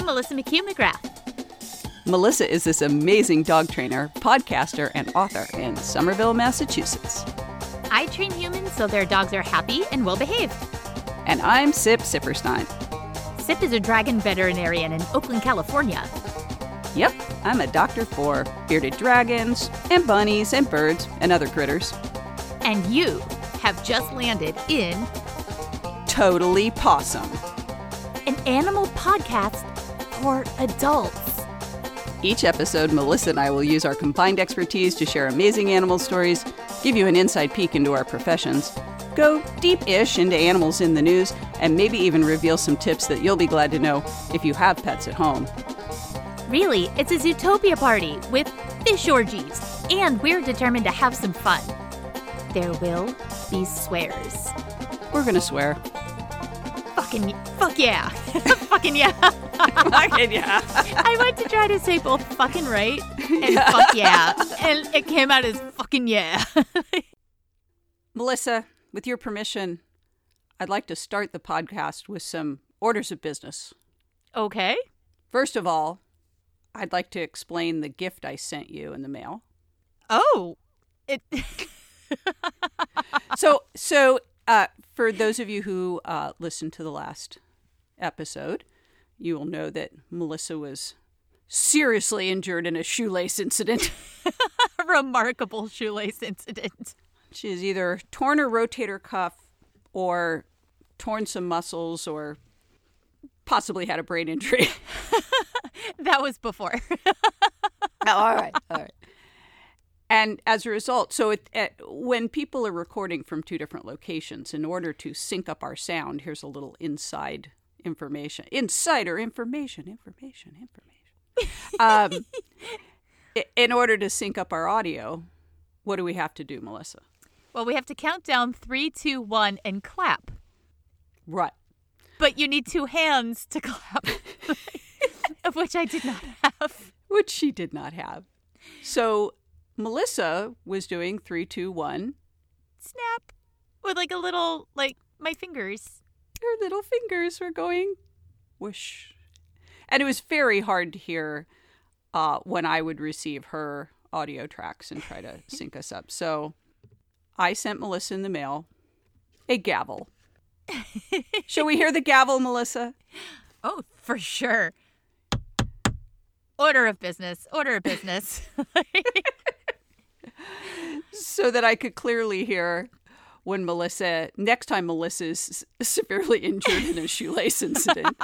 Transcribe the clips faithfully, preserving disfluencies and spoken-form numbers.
I'm Melissa McHugh McGrath. Melissa is this amazing dog trainer, podcaster, and author in Somerville, Massachusetts. I train humans so their dogs are happy and well-behaved. And I'm Sip Sipperstein. Sip is a dragon veterinarian in Oakland, California. Yep, I'm a doctor for bearded dragons and bunnies and birds and other critters. And you have just landed in... Totally Possum. An animal podcast for adults. Each episode, Melissa and I will use our combined expertise to share amazing animal stories, give you an inside peek into our professions, go deep-ish into animals in the news, and maybe even reveal some tips that you'll be glad to know if you have pets at home. Really, it's a Zootopia party with fish orgies, and we're determined to have some fun. There will be swears. We're gonna swear. Fucking, fuck yeah. Fucking yeah. Fucking yeah. I went to try to say both fucking right and yeah. fuck yeah, and it came out as fucking yeah. Melissa, with your permission, I'd like to start the podcast with some orders of business. Okay. First of all, I'd like to explain the gift I sent you in the mail. Oh, it. so, so uh, for those of you who uh, listened to the last episode, you will know that Melissa was seriously injured in a shoelace incident. Remarkable shoelace incident. She's either torn her rotator cuff or torn some muscles or possibly had a brain injury. That was before. oh, all right. All right. And as a result, so it, it, when people are recording from two different locations, in order to sync up our sound, here's a little inside information. Insider information, information, information. Um, in order to sync up our audio, what do we have to do, Melissa? Well, we have to count down three, two, one, and clap. Right. But you need two hands to clap. Of which I did not have. Which she did not have. So Melissa was doing three, two, one. Snap. With like a little, like my fingers. Her little fingers were going whoosh. And it was very hard to hear uh, when I would receive her audio tracks and try to sync us up. So I sent Melissa in the mail a gavel. Shall we hear the gavel, Melissa? Oh, for sure. Order of business, order of business. So that I could clearly hear when Melissa, next time Melissa's severely injured in a shoelace incident,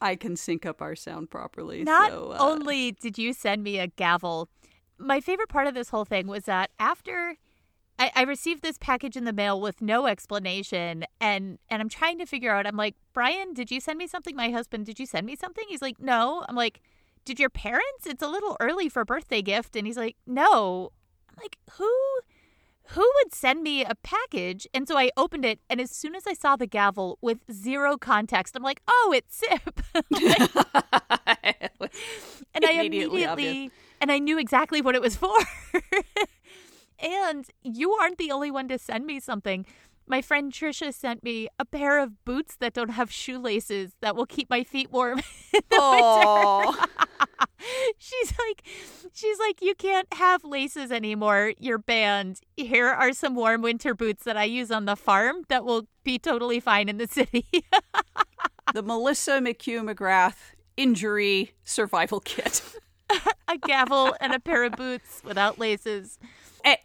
I can sync up our sound properly. Not so, uh... only did you send me a gavel, my favorite part of this whole thing was that after I, I received this package in the mail with no explanation, and, and I'm trying to figure out, I'm like, Brian, did you send me something? My husband, did you send me something? He's like, no. I'm like, did your parents? It's a little early for a birthday gift. And he's like, no. I'm like, who, who would send me a package? And so I opened it, and as soon as I saw the gavel with zero context, I'm like, oh, it's Sip. Like, and I immediately, immediately and I knew exactly what it was for. And you aren't the only one to send me something. My friend Trisha sent me a pair of boots that don't have shoelaces that will keep my feet warm in the winter. she's like, she's like, you can't have laces anymore. You're banned. Here are some warm winter boots that I use on the farm that will be totally fine in the city. The Melissa McHugh McGrath Injury Survival Kit. A gavel and a pair of boots without laces.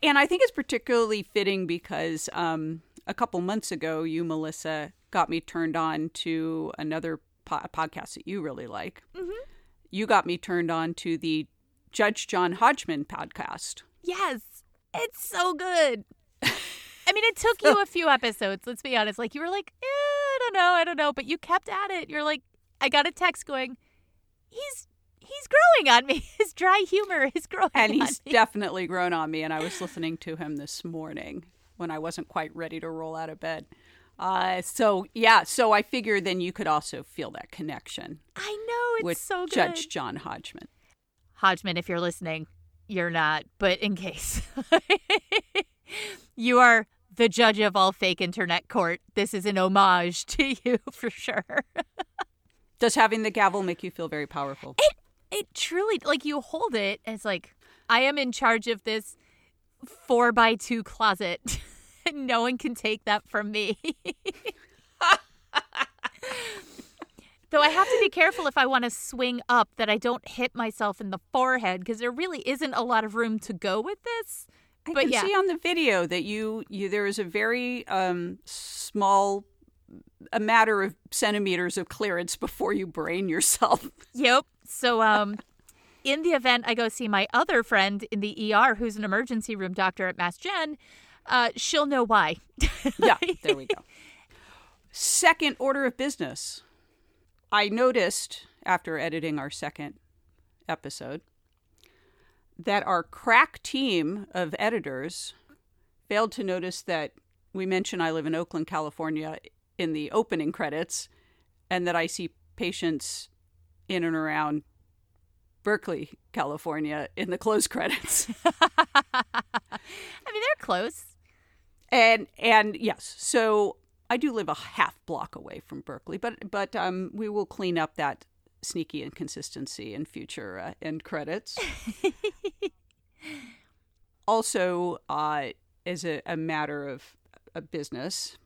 And I think it's particularly fitting because um, a couple months ago, you, Melissa, got me turned on to another po- podcast that you really like. Mm-hmm. You got me turned on to the Judge John Hodgman podcast. Yes. It's so good. I mean, it took you a few episodes, let's be honest. Like, you were like, eh, I don't know, I don't know. But you kept at it. You're like, I got a text going, he's... He's growing on me. His dry humor is growing on me. And he's definitely grown on me. And I was listening to him this morning when I wasn't quite ready to roll out of bed. Uh, so, yeah. So I figure then you could also feel that connection. I know. It's with so good. Judge John Hodgman. Hodgman, if you're listening, you're not. But in case. You are the judge of all fake internet court. This is an homage to you for sure. Does having the gavel make you feel very powerful? It it truly, like, you hold it and it's like, I am in charge of this four by two closet. No one can take that from me. Though I have to be careful if I want to swing up that I don't hit myself in the forehead, because there really isn't a lot of room to go with this. I but can yeah. see on the video that you, you there is a very um, small, a matter of centimeters of clearance before you brain yourself. Yep. So um, in the event, I go see my other friend in the E R, who's an emergency room doctor at Mass Gen. Uh, she'll know why. Yeah, there we go. Second order of business. I noticed after editing our second episode that our crack team of editors failed to notice that we mention I live in Oakland, California in the opening credits, and that I see patients in and around Berkeley, California in the close credits. I mean, they're close. And and yes, so I do live a half block away from Berkeley, but but um, we will clean up that sneaky inconsistency in future uh, end credits. Also, uh, as a, a matter of a business,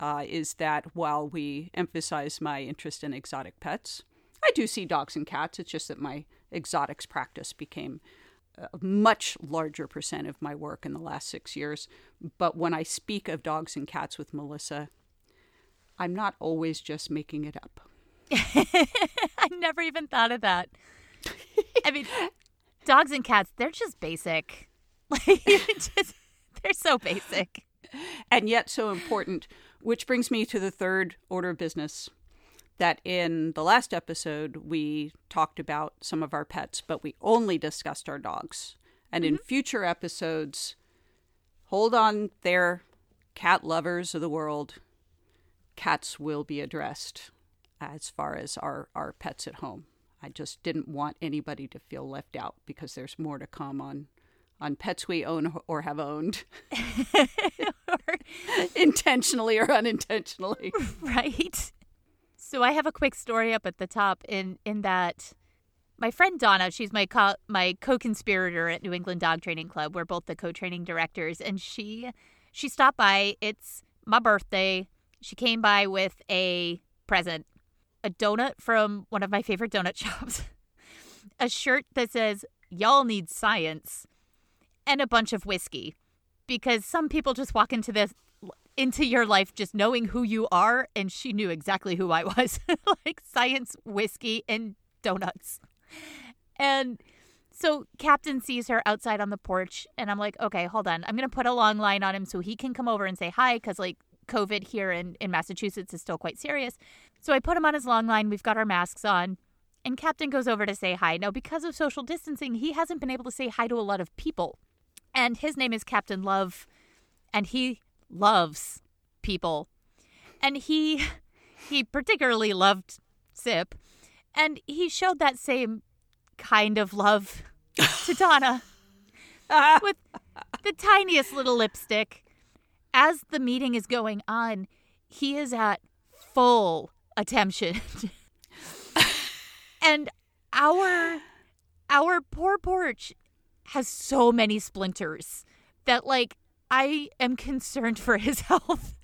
uh, is that while we emphasize my interest in exotic pets, I do see dogs and cats. It's just that my exotics practice became a much larger percent of my work in the last six years. But when I speak of dogs and cats with Melissa, I'm not always just making it up. I never even thought of that. I mean, dogs and cats, they're just basic. Like, just, they're so basic. And yet so important, which brings me to the third order of business. That in the last episode, we talked about some of our pets, but we only discussed our dogs. And mm-hmm. in future episodes, hold on there, cat lovers of the world. Cats will be addressed as far as our, our pets at home. I just didn't want anybody to feel left out, because there's more to come on, on pets we own or have owned. or... intentionally or unintentionally. Right. So I have a quick story up at the top in, in that my friend Donna, she's my co- my co-conspirator at New England Dog Training Club. We're both the co-training directors. And she she stopped by. It's my birthday. She came by with a present, a donut from one of my favorite donut shops, a shirt that says, "Y'all need science," and a bunch of whiskey. Because some people just walk into this into your life just knowing who you are, and she knew exactly who I was. Like, science, whiskey, and donuts. And so Captain sees her outside on the porch, and I'm like, okay, hold on. I'm going to put a long line on him so he can come over and say hi, because, like, COVID here in, in Massachusetts is still quite serious. So I put him on his long line. We've got our masks on, and Captain goes over to say hi. Now, because of social distancing, he hasn't been able to say hi to a lot of people, and his name is Captain Love, and he loves people, and he he particularly loved Sip, and he showed that same kind of love to Donna with the tiniest little lipstick. As the meeting is going on, he is at full attention. And our our poor porch has so many splinters that, like, I am concerned for his health.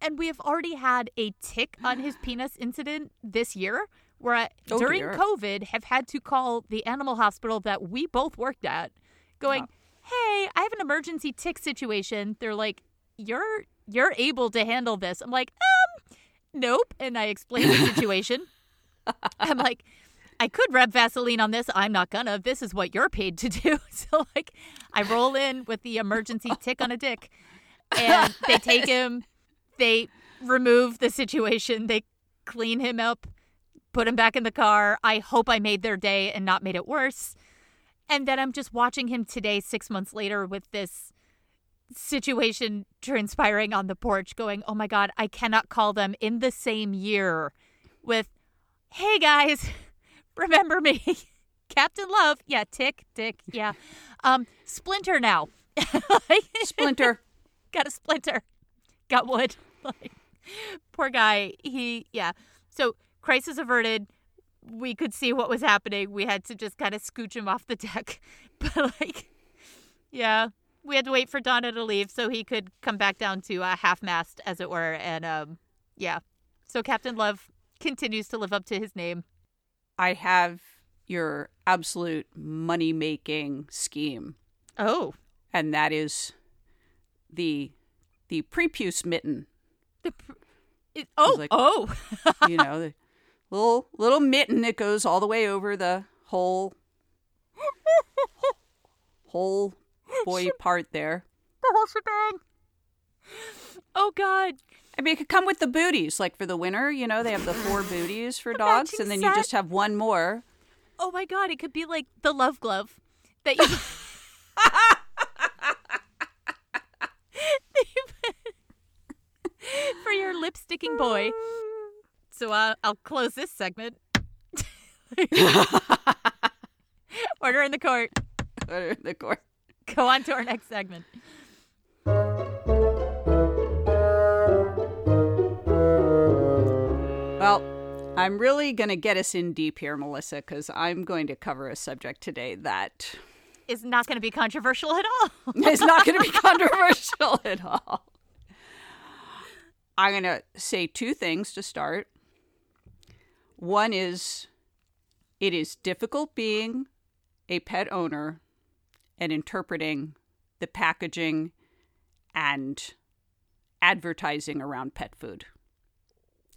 And we have already had a tick on his penis incident this year, where I, oh, during dear. COVID, have had to call the animal hospital that we both worked at, going, yeah. hey, I have an emergency tick situation. They're like, you're you're able to handle this. I'm like, um, nope. And I explain the situation. I'm like, I could rub Vaseline on this. I'm not gonna. This is what you're paid to do. So, like, I roll in with the emergency tick on a dick, and they take him. They remove the situation. They clean him up, put him back in the car. I hope I made their day and not made it worse. And then I'm just watching him today, six months later, with this situation transpiring on the porch, going, oh my God, I cannot call them in the same year with, hey guys, remember me, Captain Love. Yeah, tick, tick, yeah. Um, splinter now. Like, splinter. Got a splinter. Got wood. Like, poor guy. He, yeah. So crisis averted. We could see what was happening. We had to just kind of scooch him off the deck. But, like, yeah, we had to wait for Donna to leave so he could come back down to uh, half-mast, as it were. And, um, yeah, so Captain Love continues to live up to his name. I have your absolute money-making scheme. Oh. And that is the the prepuce mitten. The pr- it, oh, like, oh. You know, the little, little mitten that goes all the way over the whole, whole boy she, part there. The whole shebang. Oh, God. I mean, it could come with the booties. Like for the winter, you know, they have the four booties for dogs. And then set. You just have one more. Oh, my God. It could be like the love glove that you... for your lip sticking boy. So uh, I'll close this segment. Order in the court. Order in the court. Go on to our next segment. Well, I'm really going to get us in deep here, Melissa, because I'm going to cover a subject today that is not going to be controversial at all. It's not going to be controversial at all. I'm going to say two things to start. One is, it is difficult being a pet owner and interpreting the packaging and advertising around pet food.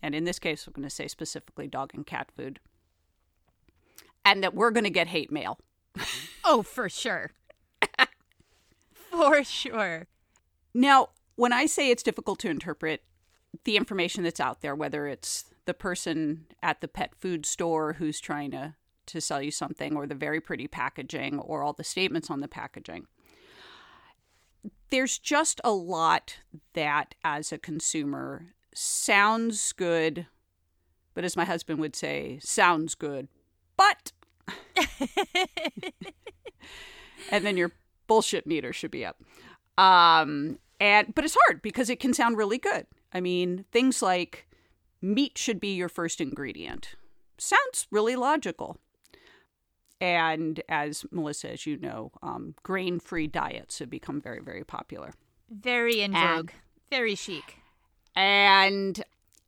And in this case, I'm going to say specifically dog and cat food. And that we're going to get hate mail. Oh, for sure. For sure. Now, when I say it's difficult to interpret the information that's out there, whether it's the person at the pet food store who's trying to, to sell you something, or the very pretty packaging, or all the statements on the packaging, there's just a lot that, as a consumer, sounds good, but as my husband would say, sounds good, but... And then your bullshit meter should be up. Um, and but it's hard because it can sound really good. I mean, things like meat should be your first ingredient. Sounds really logical. And as Melissa, as you know, um, grain-free diets have become very, very popular. Very in vogue. Very chic. And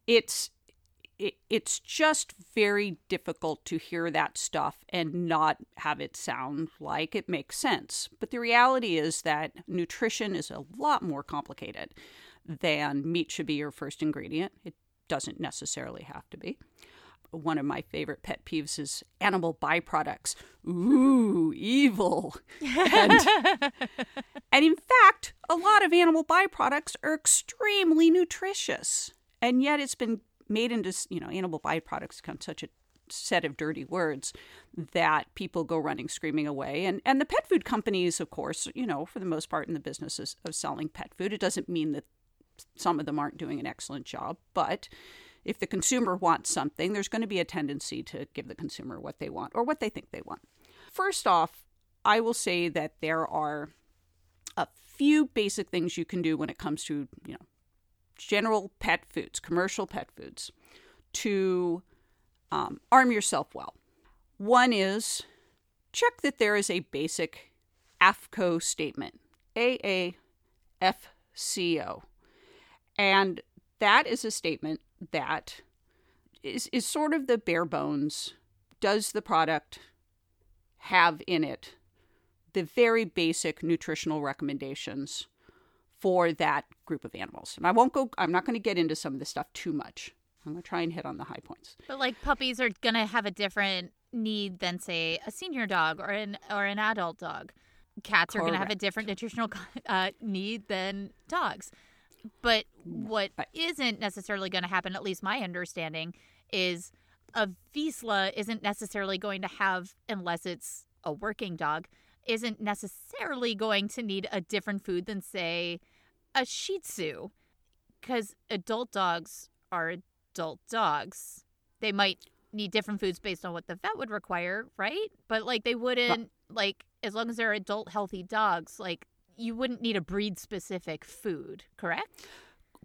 it's... it's just very difficult to hear that stuff and not have it sound like it makes sense. But the reality is that nutrition is a lot more complicated than meat should be your first ingredient. It doesn't necessarily have to be. One of my favorite pet peeves is animal byproducts. Ooh, evil. And, and in fact, a lot of animal byproducts are extremely nutritious. And yet it's been made into, you know, animal byproducts become such a set of dirty words that people go running screaming away. And and the pet food companies, of course, you know, for the most part in the businesses of selling pet food, it doesn't mean that some of them aren't doing an excellent job. But if the consumer wants something, there's going to be a tendency to give the consumer what they want or what they think they want. First off, I will say that there are a few basic things you can do when it comes to, you know, general pet foods, commercial pet foods, to um, arm yourself well. One is check that there is a basic A A F C O statement, A A F C O. And that is a statement that is, is sort of the bare bones. Does the product have in it the very basic nutritional recommendations for that group of animals? And I won't go, I'm not going to get into some of this stuff too much. I'm going to try and hit on the high points. But like puppies are going to have a different need than, say, a senior dog or an or an adult dog. Cats Correct. Are going to have a different nutritional uh, need than dogs. But what right. isn't necessarily going to happen, at least my understanding, is a Vizsla isn't necessarily going to have, unless it's a working dog, isn't necessarily going to need a different food than, say, a Shih Tzu, because adult dogs are adult dogs. They might need different foods based on what the vet would require, right? But, like, they wouldn't, like, as long as they're adult healthy dogs, like, you wouldn't need a breed-specific food, correct?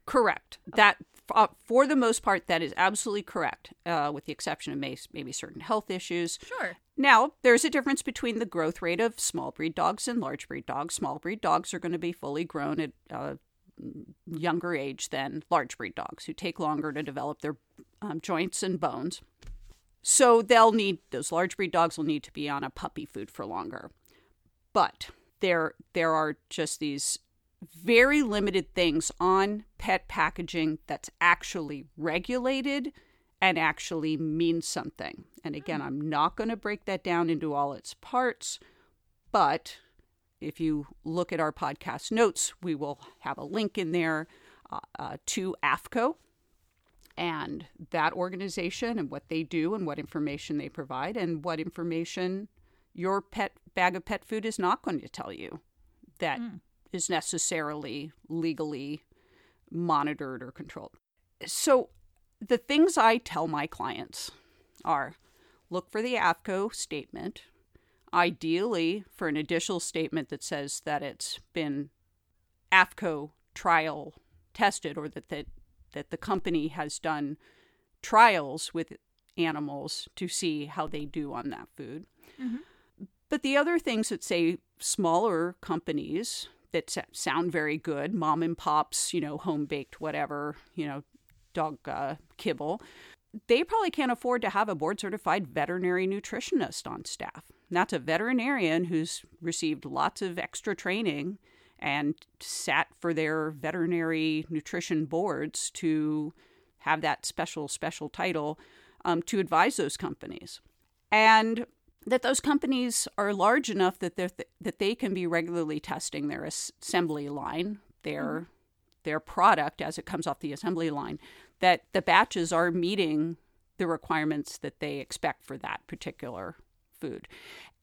Correct. Okay. That uh, for the most part, that is absolutely correct, uh, with the exception of may- maybe certain health issues. Sure. Now, there's a difference between the growth rate of small breed dogs and large breed dogs. Small breed dogs are going to be fully grown at uh, younger age than large breed dogs, who take longer to develop their um, joints and bones. So they'll need, those large breed dogs will need to be on a puppy food for longer. But there, there are just these very limited things on pet packaging that's actually regulated and actually means something. And again, I'm not going to break that down into all its parts, but if you look at our podcast notes, we will have a link in there uh, uh, to A A F C O and that organization and what they do and what information they provide and what information your pet bag of pet food is not going to tell you that mm. is necessarily legally monitored or controlled. So the things I tell my clients are, look for the A A F C O statement, ideally for an additional statement that says that it's been A A F C O trial tested, or that that, that the company has done trials with animals to see how they do on that food. Mm-hmm. But the other things that say smaller companies that sound very good, mom and pops, you know, home-baked, whatever, you know, dog uh, kibble, they probably can't afford to have a board-certified veterinary nutritionist on staff. And that's a veterinarian who's received lots of extra training and sat for their veterinary nutrition boards to have that special, special title um, to advise those companies. And that those companies are large enough that they're th- that they can be regularly testing their assembly line, their mm-hmm. their product as it comes off the assembly line, that the batches are meeting the requirements that they expect for that particular food.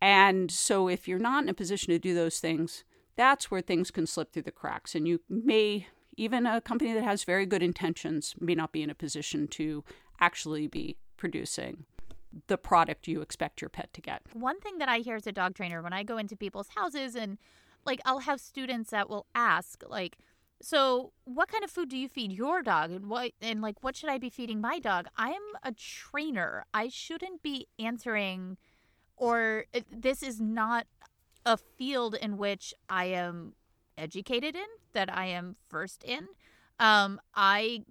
And so if you're not in a position to do those things, that's where things can slip through the cracks. And you may, even a company that has very good intentions, may not be in a position to actually be producing the product you expect your pet to get. One thing that I hear as a dog trainer when I go into people's houses, and like I'll have students that will ask, like, so what kind of food do you feed your dog, and what and like what should I be feeding my dog? I'm a trainer. I shouldn't be answering, or this is not a field in which I am educated in, that I am versed in. Um, I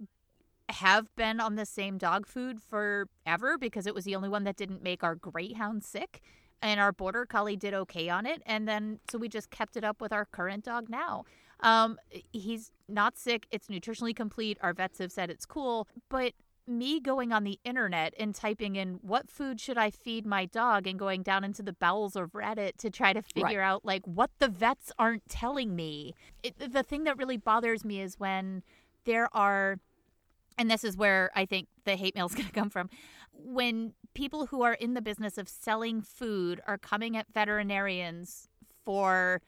have been on the same dog food forever because it was the only one that didn't make our greyhound sick, and our border collie did okay on it. And then, so we just kept it up with our current dog now. Um, he's not sick. It's nutritionally complete. Our vets have said it's cool. But me going on the internet and typing in what food should I feed my dog and going down into the bowels of Reddit to try to figure right. out like what the vets aren't telling me. It, the thing that really bothers me is when there are, and this is where I think the hate mail is going to come from, when people who are in the business of selling food are coming at veterinarians for,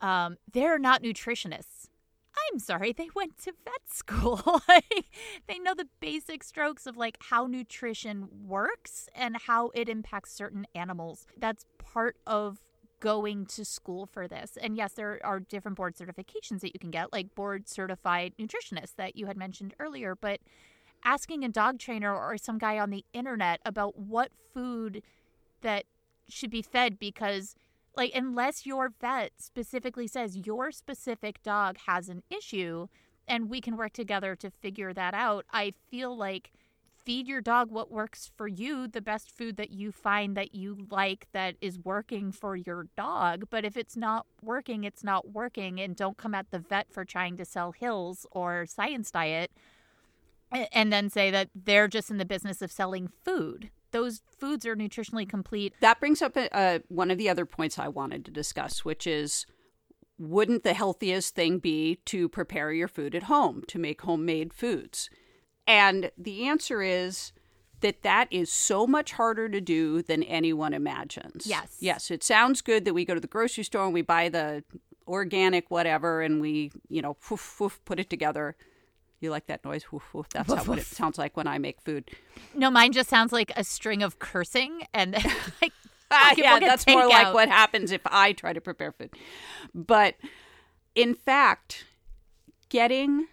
um, they're not nutritionists. I'm sorry, they went to vet school. They know the basic strokes of like how nutrition works and how it impacts certain animals. That's part of going to school for this. And yes, there are different board certifications that you can get, like board certified nutritionists that you had mentioned earlier. But asking a dog trainer or some guy on the internet about what food that should be fed, because like unless your vet specifically says your specific dog has an issue and we can work together to figure that out, I feel like feed your dog what works for you, the best food that you find that you like that is working for your dog. But if it's not working, it's not working. And don't come at the vet for trying to sell Hills or Science Diet and then say that they're just in the business of selling food. Those foods are nutritionally complete. That brings up uh, one of the other points I wanted to discuss, which is, wouldn't the healthiest thing be to prepare your food at home, to make homemade foods? And the answer is that that is so much harder to do than anyone imagines. Yes. Yes, it sounds good that we go to the grocery store and we buy the organic whatever and we, you know, woof, woof, put it together. You like that noise? Woof, woof. That's woof, how, woof. What it sounds like when I make food. No, mine just sounds like a string of cursing and like ah, yeah, that's more out. Like what happens if I try to prepare food. But in fact, getting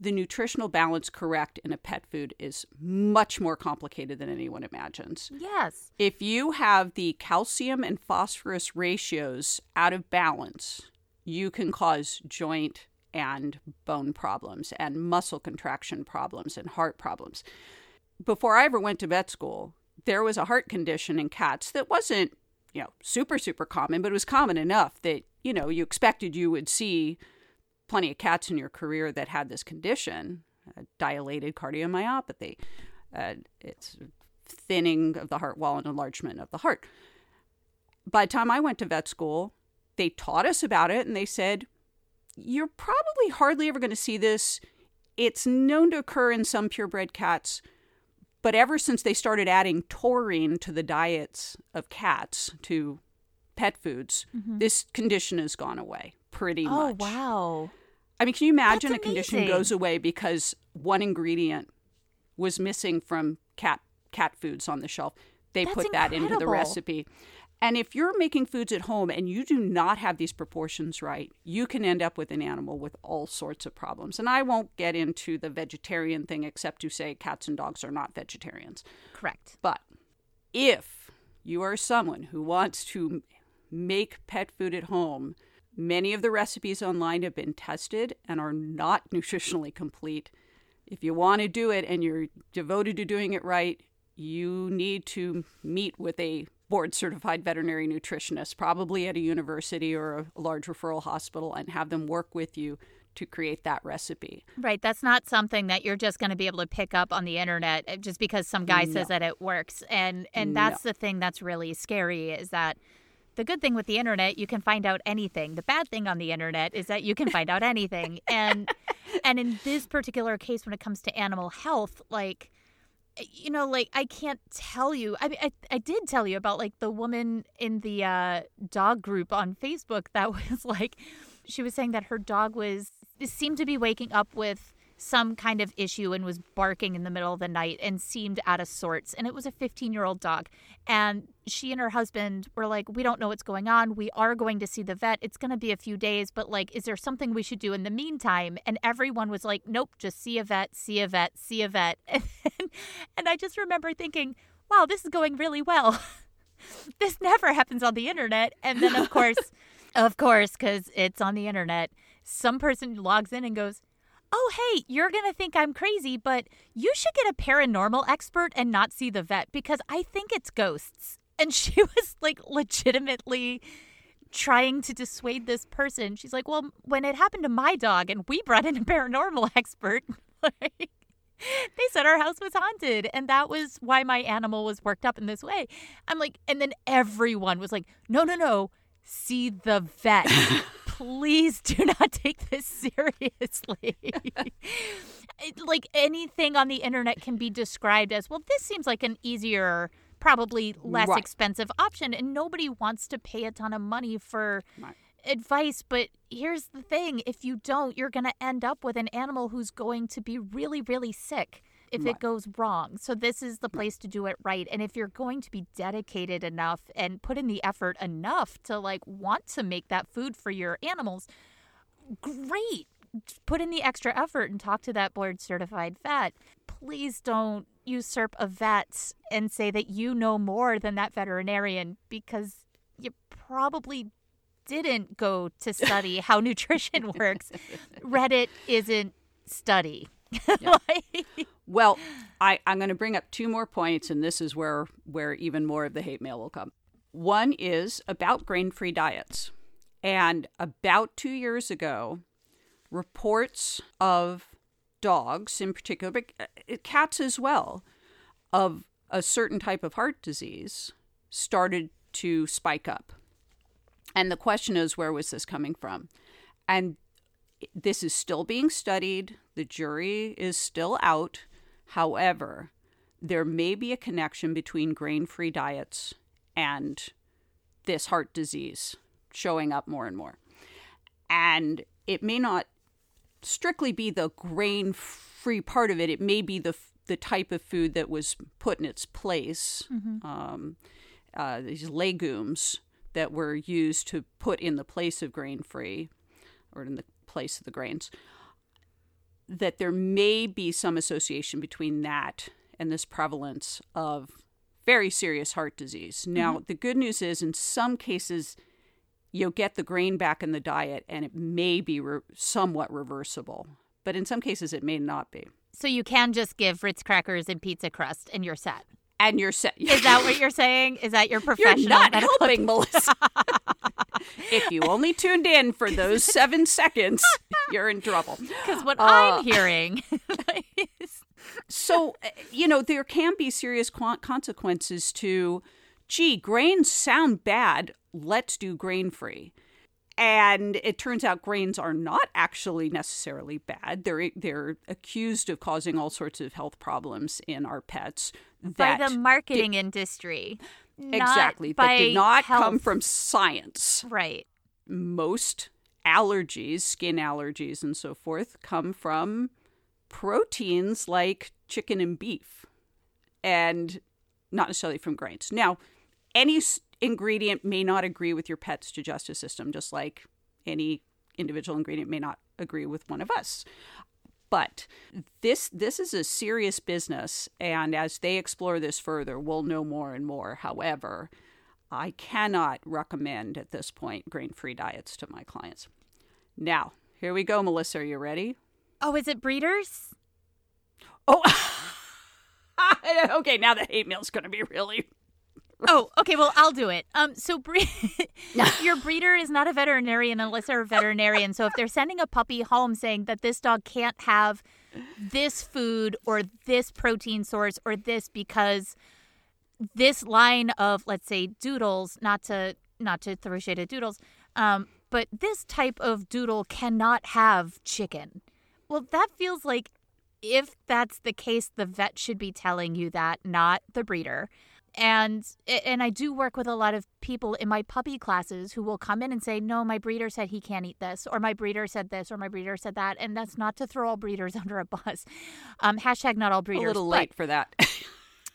the nutritional balance correct in a pet food is much more complicated than anyone imagines. Yes. If you have the calcium and phosphorus ratios out of balance, you can cause joint and bone problems and muscle contraction problems and heart problems. Before I ever went to vet school, there was a heart condition in cats that wasn't, you know, super, super common, but it was common enough that, you know, you expected you would see plenty of cats in your career that had this condition, uh, dilated cardiomyopathy. Uh, it's thinning of the heart wall and enlargement of the heart. By the time I went to vet school, they taught us about it and they said, you're probably hardly ever going to see this. It's known to occur in some purebred cats. But ever since they started adding taurine to the diets of cats, to pet foods, mm-hmm. this condition has gone away pretty oh, much. Oh, wow. I mean, can you imagine That's a amazing. Condition goes away because one ingredient was missing from cat cat foods on the shelf? They That's put incredible. That into the recipe. And if you're making foods at home and you do not have these proportions right, you can end up with an animal with all sorts of problems. And I won't get into the vegetarian thing except to say cats and dogs are not vegetarians. Correct. But if you are someone who wants to make pet food at home, many of the recipes online have been tested and are not nutritionally complete. If you want to do it and you're devoted to doing it right, you need to meet with a board-certified veterinary nutritionist, probably at a university or a large referral hospital, and have them work with you to create that recipe. Right. That's not something that you're just going to be able to pick up on the internet just because some guy no. says that it works. And and that's no. the thing that's really scary, is that the good thing with the internet, you can find out anything. The bad thing on the internet is that you can find out anything. And and in this particular case, when it comes to animal health, like, you know, like, I can't tell you. I mean, I, I did tell you about, like, the woman in the uh, dog group on Facebook that was, like, she was saying that her dog was, seemed to be waking up with some kind of issue and was barking in the middle of the night and seemed out of sorts. And it was a fifteen-year-old dog. And she and her husband were like, we don't know what's going on. We are going to see the vet. It's going to be a few days. But, like, is there something we should do in the meantime? And everyone was like, nope, just see a vet, see a vet, see a vet. And, and I just remember thinking, wow, this is going really well. This never happens on the internet. And then, of course, of course, because it's on the internet, some person logs in and goes, oh, hey, you're going to think I'm crazy, but you should get a paranormal expert and not see the vet because I think it's ghosts. And she was, like, legitimately trying to dissuade this person. She's like, well, when it happened to my dog and we brought in a paranormal expert, like, they said our house was haunted and that was why my animal was worked up in this way. I'm like, and then everyone was like, no, no, no, see the vet. Please do not take this seriously. Like, anything on the internet can be described as, well, this seems like an easier, probably less right. expensive option. And nobody wants to pay a ton of money for right. advice. But here's the thing. If you don't, you're going to end up with an animal who's going to be really, really sick if right. it goes wrong. So this is the place right. to do it right. And if you're going to be dedicated enough and put in the effort enough to, like, want to make that food for your animals, great. Put in the extra effort and talk to that board certified vet. Please don't usurp a vet and say that you know more than that veterinarian, because you probably didn't go to study how nutrition works. Reddit isn't study. Yeah. Well, I, I'm going to bring up two more points, and this is where, where even more of the hate mail will come. One is about grain-free diets. And about two years ago, reports of dogs in particular, but cats as well, of a certain type of heart disease started to spike up. And the question is, where was this coming from? And this is still being studied. The jury is still out. However, there may be a connection between grain-free diets and this heart disease showing up more and more. And it may not strictly be the grain-free part of it. It may be the the type of food that was put in its place, mm-hmm. um, uh, these legumes that were used to put in the place of grain-free or in the place of the grains, that there may be some association between that and this prevalence of very serious heart disease. Now, mm-hmm. the good news is in some cases, you'll get the grain back in the diet and it may be re- somewhat reversible. But in some cases, it may not be. So you can just give Ritz crackers and pizza crust and you're set. And you're set. Is that what you're saying? Is that your professional? You're not medical? Helping, Melissa. If you only tuned in for those seven seconds, you're in trouble. Because what uh, I'm hearing is... So, you know, there can be serious consequences to, gee, grains sound bad. Let's do grain-free. And it turns out grains are not actually necessarily bad. They're they're accused of causing all sorts of health problems in our pets. That by the marketing did, industry. Exactly. That did not health. Come from science. Right. Most allergies, skin allergies and so forth, come from proteins like chicken and beef and not necessarily from grains. Now, any ingredient may not agree with your pet's digestive system, just like any individual ingredient may not agree with one of us. But this this is a serious business, and as they explore this further, we'll know more and more. However, I cannot recommend at this point grain-free diets to my clients. Now, here we go, Melissa. Are you ready? Oh, is it breeders? Oh, okay. Now the hate mail is going to be really... Oh, okay. Well, I'll do it. Um, so bre- your breeder is not a veterinarian unless they're a veterinarian. So if they're sending a puppy home saying that this dog can't have this food or this protein source or this because this line of, let's say, doodles, not to not to throw shade at doodles, um, but this type of doodle cannot have chicken. Well, that feels like if that's the case, the vet should be telling you that, not the breeder. And and I do work with a lot of people in my puppy classes who will come in and say, no, my breeder said he can't eat this, or my breeder said this, or my breeder said that. And that's not to throw all breeders under a bus. Um, hashtag not all breeders. A little late for that.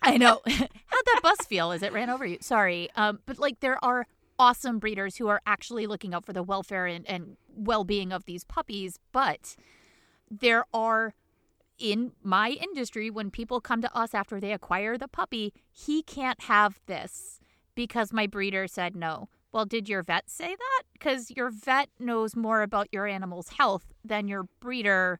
I know. How'd that bus feel as it ran over you? Sorry. Um, but like there are awesome breeders who are actually looking out for the welfare and, and well-being of these puppies. But there are... In my industry, when people come to us after they acquire the puppy, he can't have this because my breeder said no. Well, did your vet say that? Because your vet knows more about your animal's health than your breeder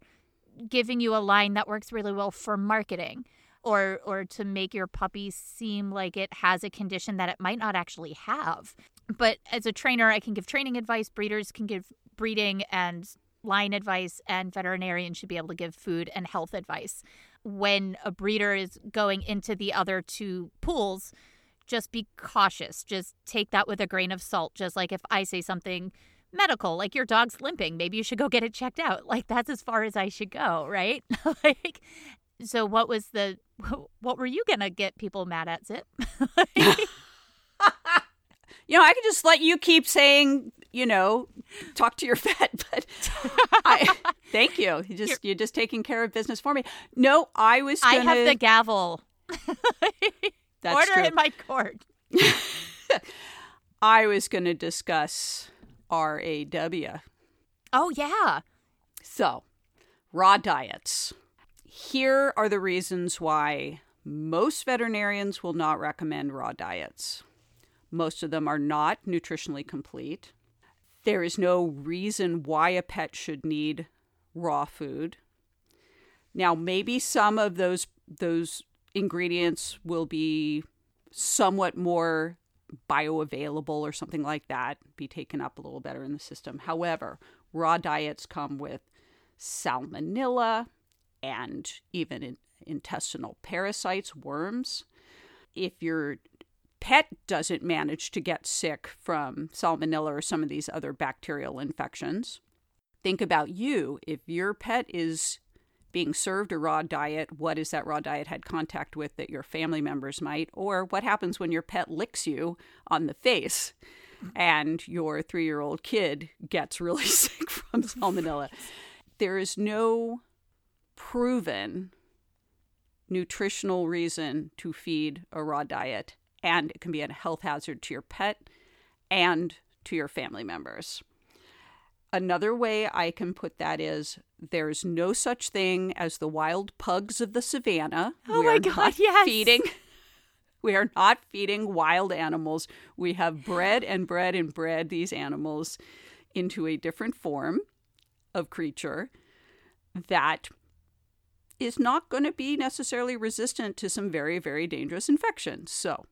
giving you a line that works really well for marketing or or to make your puppy seem like it has a condition that it might not actually have. But as a trainer, I can give training advice. Breeders can give breeding and line advice, and veterinarians should be able to give food and health advice. When a breeder is going into the other two pools, just be cautious. Just take that with a grain of salt. Just like if I say something medical, like your dog's limping, maybe you should go get it checked out. Like that's as far as I should go, right? Like, so what was the, what were you going to get people mad at, Zip? You know, I could just let you keep saying, you know, talk to your vet, but I, thank you. You just, you're, you're just taking care of business for me. No, I was going to... I have the gavel. That's Order true. In my court. I was going to discuss R A W. Oh, yeah. So, raw diets. Here are the reasons why most veterinarians will not recommend raw diets. Most of them are not nutritionally complete. There is no reason why a pet should need raw food. Now, maybe some of those those ingredients will be somewhat more bioavailable or something like that, be taken up a little better in the system. However, raw diets come with salmonella and even in, intestinal parasites, worms. If you're pet doesn't manage to get sick from salmonella or some of these other bacterial infections, think about you. If your pet is being served a raw diet, what is that raw diet had contact with that your family members might? Or what happens when your pet licks you on the face and your three-year-old kid gets really sick from salmonella? There is no proven nutritional reason to feed a raw diet. And it can be a health hazard to your pet and to your family members. Another way I can put that is there's no such thing as the wild pugs of the savannah. Oh my God, yes. Feeding. We are not feeding wild animals. We have bred and bred and bred these animals into a different form of creature that is not going to be necessarily resistant to some very, very dangerous infections. So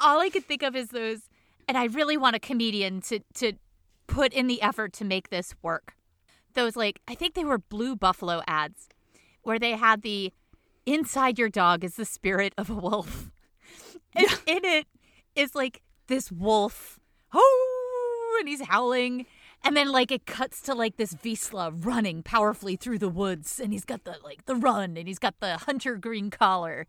all I could think of is those, and I really want a comedian to, to put in the effort to make this work. Those, like, I think they were Blue Buffalo ads where they had the inside your dog is the spirit of a wolf. And yeah. in it is like this wolf, oh, and he's howling. And then, like, it cuts to, like, this Visla running powerfully through the woods. And he's got the, like, the run. And he's got the hunter green collar.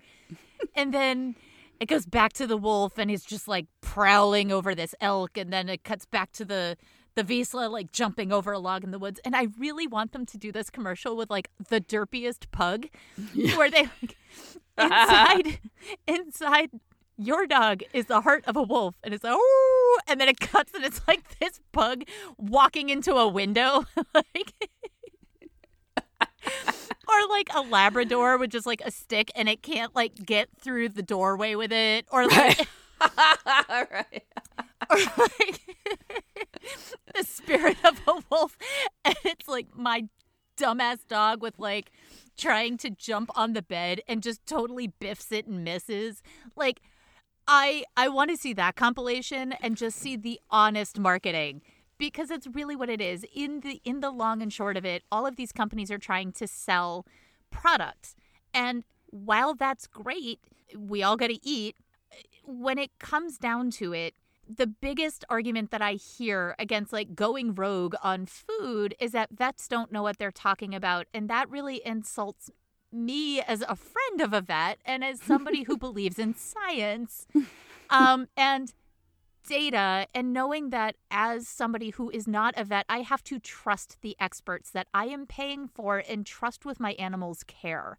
And then it goes back to the wolf. And he's just, like, prowling over this elk. And then it cuts back to the, the Visla, like, jumping over a log in the woods. And I really want them to do this commercial with, like, the derpiest pug. Yeah. Where they, like, inside, inside your dog is the heart of a wolf. And it's like, oh. And then it cuts, and it's like this pug walking into a window, like, or like a Labrador with just like a stick, and it can't like get through the doorway with it, or like, right. or like the spirit of a wolf, and it's like my dumbass dog with like trying to jump on the bed and just totally biffs it and misses, like. I, I want to see that compilation and just see the honest marketing, because it's really what it is. In the in the long and short of it, all of these companies are trying to sell products. And while that's great, we all got to eat. When it comes down to it, the biggest argument that I hear against like going rogue on food is that vets don't know what they're talking about. And that really insults me as a friend of a vet and as somebody who believes in science um, and data, and knowing that as somebody who is not a vet, I have to trust the experts that I am paying for and trust with my animal's care.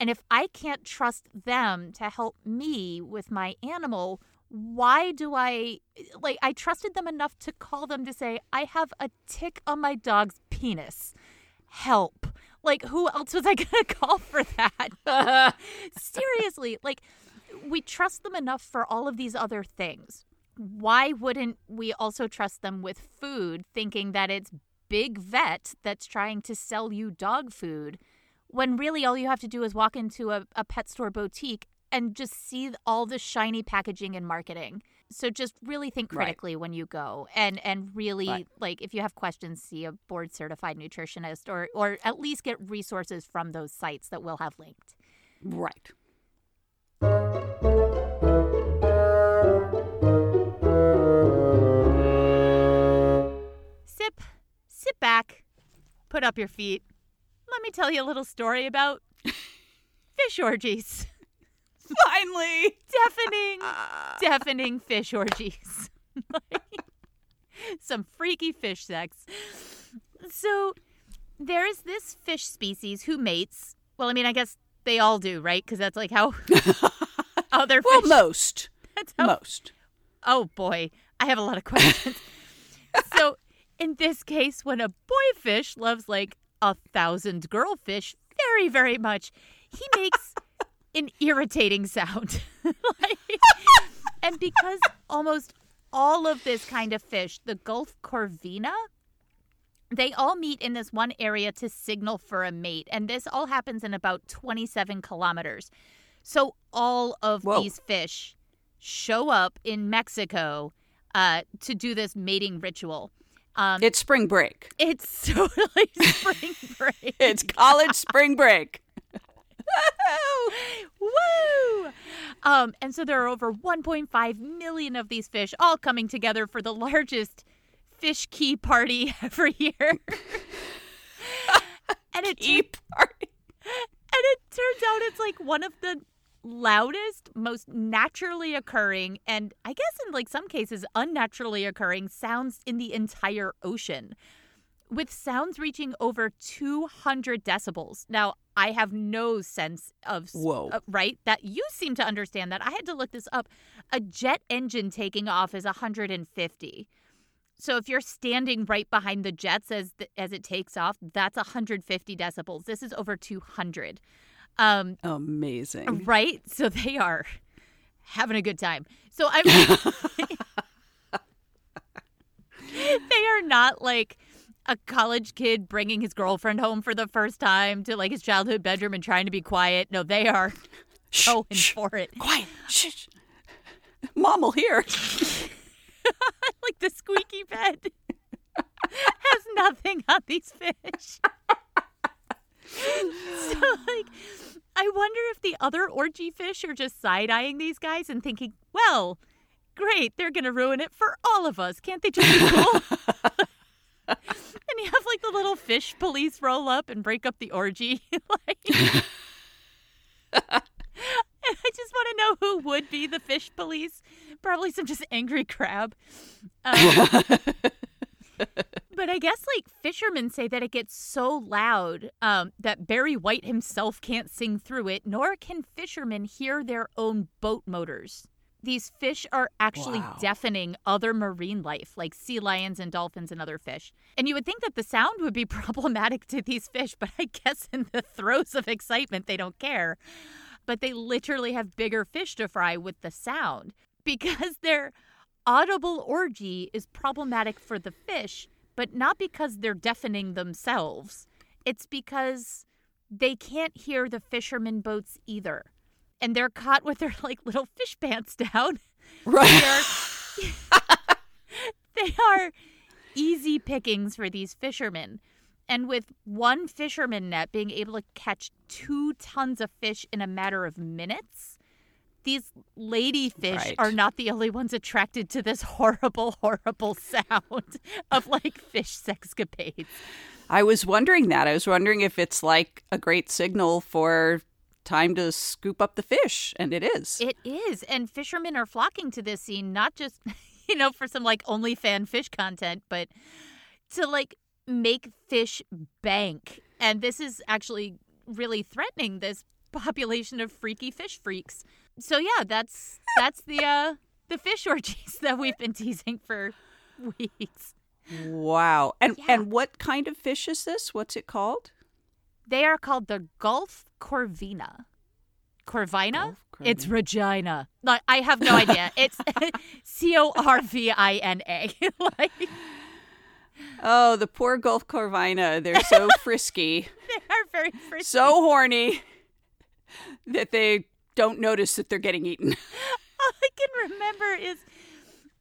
And if I can't trust them to help me with my animal, why do I, like, I trusted them enough to call them to say, I have a tick on my dog's penis. Help. Like, who else was I going to call for that? Seriously, like, we trust them enough for all of these other things. Why wouldn't we also trust them with food, thinking that it's Big Vet that's trying to sell you dog food, when really all you have to do is walk into a, a pet store boutique and just see all the shiny packaging and marketing? So just really think critically, right, when you go, and and really, right, like, if you have questions, see a board certified nutritionist, or or at least get resources from those sites that we'll have linked. Right. Sip, sit back, put up your feet. Let me tell you a little story about fish orgies. Finally, deafening, deafening fish orgies. Some freaky fish sex. So there is this fish species who mates. Well, I mean, I guess they all do, right? Because that's like how, how they're well, fish. Well, most. That's how, most. Oh, boy. I have a lot of questions. So in this case, when a boy fish loves like a thousand girl fish very, very much, he makes an irritating sound. Like, and because almost all of this kind of fish, the Gulf Corvina, they all meet in this one area to signal for a mate. And this all happens in about twenty-seven kilometers. So all of Whoa. these fish show up in Mexico uh, to do this mating ritual. Um, it's spring break. It's totally spring break. It's college spring break. Woo! Um, and so there are over one point five million of these fish all coming together for the largest fish key party every year. and it key tur- party. And it turns out it's like one of the loudest, most naturally occurring, and I guess in like some cases unnaturally occurring sounds in the entire ocean, with sounds reaching over two hundred decibels. Now, I have no sense of, Whoa. Uh, right, that you seem to understand that. I had to look this up. A jet engine taking off is one hundred fifty. So if you're standing right behind the jets as the, as it takes off, that's one hundred fifty decibels. This is over two hundred. Um, Amazing. Right? So they are having a good time. So I'm they are not like a college kid bringing his girlfriend home for the first time to like his childhood bedroom and trying to be quiet. No, they are shh, going shh, for it. Quiet. Shh, shh. Mom will hear. Like the squeaky bed has nothing on these fish. So, like, I wonder if the other orgy fish are just side-eyeing these guys and thinking, well, great, they're going to ruin it for all of us. Can't they just be cool? And you have, like, the little fish police roll up and break up the orgy. Like... And I just want to know who would be the fish police. Probably some just angry crab. Um, but I guess like fishermen say that it gets so loud um, that Barry White himself can't sing through it, nor can fishermen hear their own boat motors. These fish are actually wow. deafening other marine life, like sea lions and dolphins and other fish. And you would think that the sound would be problematic to these fish, but I guess in the throes of excitement, they don't care. But they literally have bigger fish to fry with the sound because their audible orgy is problematic for the fish, but not because they're deafening themselves. It's because they can't hear the fishermen boats either. And they're caught with their, like, little fish pants down. Right. They are, they are easy pickings for these fishermen. And with one fisherman net being able to catch two tons of fish in a matter of minutes, these lady fish right. are not the only ones attracted to this horrible, horrible sound of, like, fish sexcapades. I was wondering that. I was wondering if it's, like, a great signal for time to scoop up the fish, and it is. It is, and fishermen are flocking to this scene, not just, you know, for some, like, OnlyFans fish content, but to, like, make fish bank. And this is actually really threatening this population of freaky fish freaks. So yeah, that's that's the uh the fish orgies that we've been teasing for weeks. Wow. And yeah. and what kind of fish is this? What's it called? They are called the Gulf Corvina. Corvina? Corvina. It's Regina. Like, I have no idea. It's C O R V I N A. Like oh, the poor Gulf Corvina. They're so frisky. They are very frisky. So horny that they don't notice that they're getting eaten. All I can remember is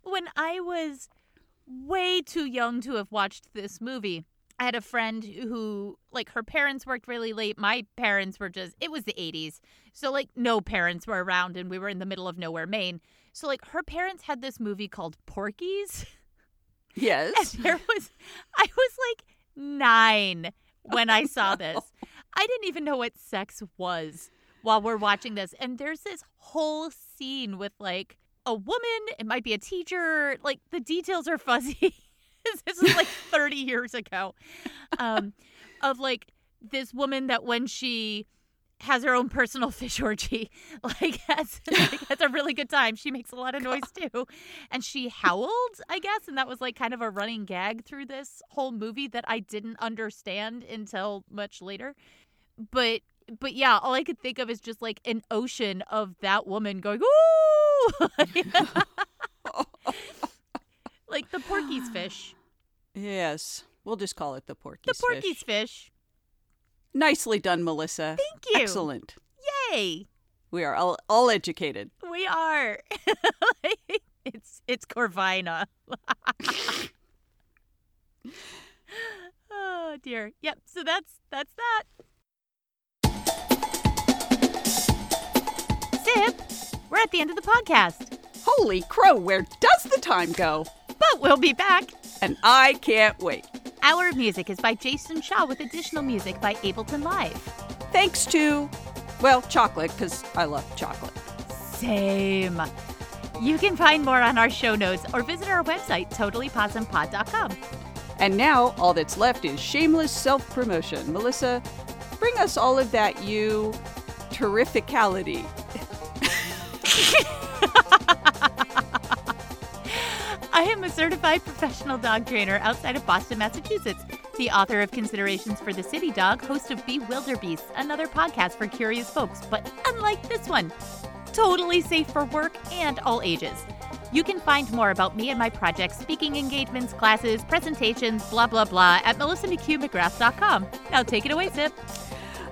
when I was way too young to have watched this movie, I had a friend who, like, her parents worked really late. My parents were just, it was the eighties. So, like, no parents were around, and we were in the middle of nowhere, Maine. So, like, her parents had this movie called Porky's. Yes. And there was, I was like nine when I saw this. I didn't even know what sex was while we're watching this. And there's this whole scene with like a woman, it might be a teacher, like the details are fuzzy. This was like thirty years ago um, of like this woman that when she has her own personal fish orgy, like has, like has a really good time. She makes a lot of noise too. And she howled, I guess. And that was like kind of a running gag through this whole movie that I didn't understand until much later. But, but yeah, all I could think of is just like an ocean of that woman going, ooh! Like the Porky's fish. Yes. We'll just call it the Porky's fish. The Porky's fish. fish. Nicely done, Melissa. Thank you. Excellent. Yay. We are all, all educated. We are. it's it's Corvina. Oh, dear. Yep. So that's that's that. Sip, we're at the end of the podcast. Holy crow, where does the time go? But we'll be back. And I can't wait. Our music is by Jason Shaw with additional music by Ableton Live. Thanks to, well, chocolate, because I love chocolate. Same. You can find more on our show notes or visit our website, totally possum pod dot com. And now all that's left is shameless self-promotion. Melissa, bring us all of that you terrificality. I am a certified professional dog trainer outside of Boston, Massachusetts, the author of Considerations for the City Dog, host of Bewilderbeasts, another podcast for curious folks, but unlike this one, totally safe for work and all ages. You can find more about me and my projects, speaking engagements, classes, presentations, blah, blah, blah, at melissa mc hugh mc grath dot com. Now take it away, Sip.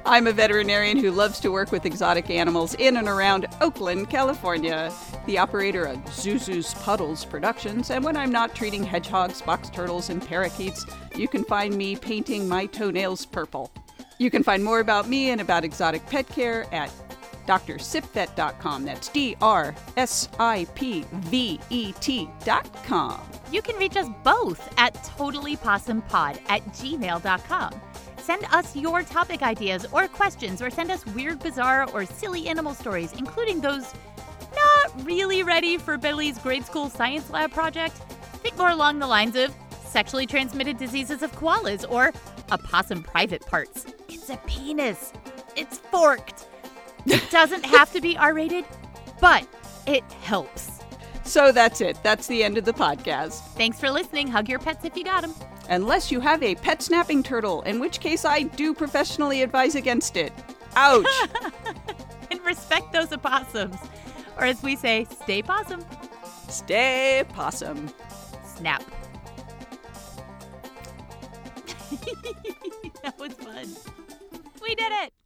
I'm a veterinarian who loves to work with exotic animals in and around Oakland, California, the operator of Zuzu's Puddles Productions, and when I'm not treating hedgehogs, box turtles, and parakeets, you can find me painting my toenails purple. You can find more about me and about exotic pet care at d r sip vet dot com. That's D R S I P V E T dot com. You can reach us both at totally possum pod at gmail dot com. Send us your topic ideas or questions, or send us weird, bizarre, or silly animal stories, including those not really ready for Billy's grade school science lab project. Think more along the lines of sexually transmitted diseases of koalas or a possum private parts. It's a penis. It's forked. It doesn't have to be R-rated, but it helps. So that's it. That's the end of the podcast. Thanks for listening. Hug your pets if you got them. Unless you have a pet snapping turtle, in which case I do professionally advise against it. Ouch. And respect those opossums. Or as we say, stay possum. Stay possum. Snap. That was fun. We did it.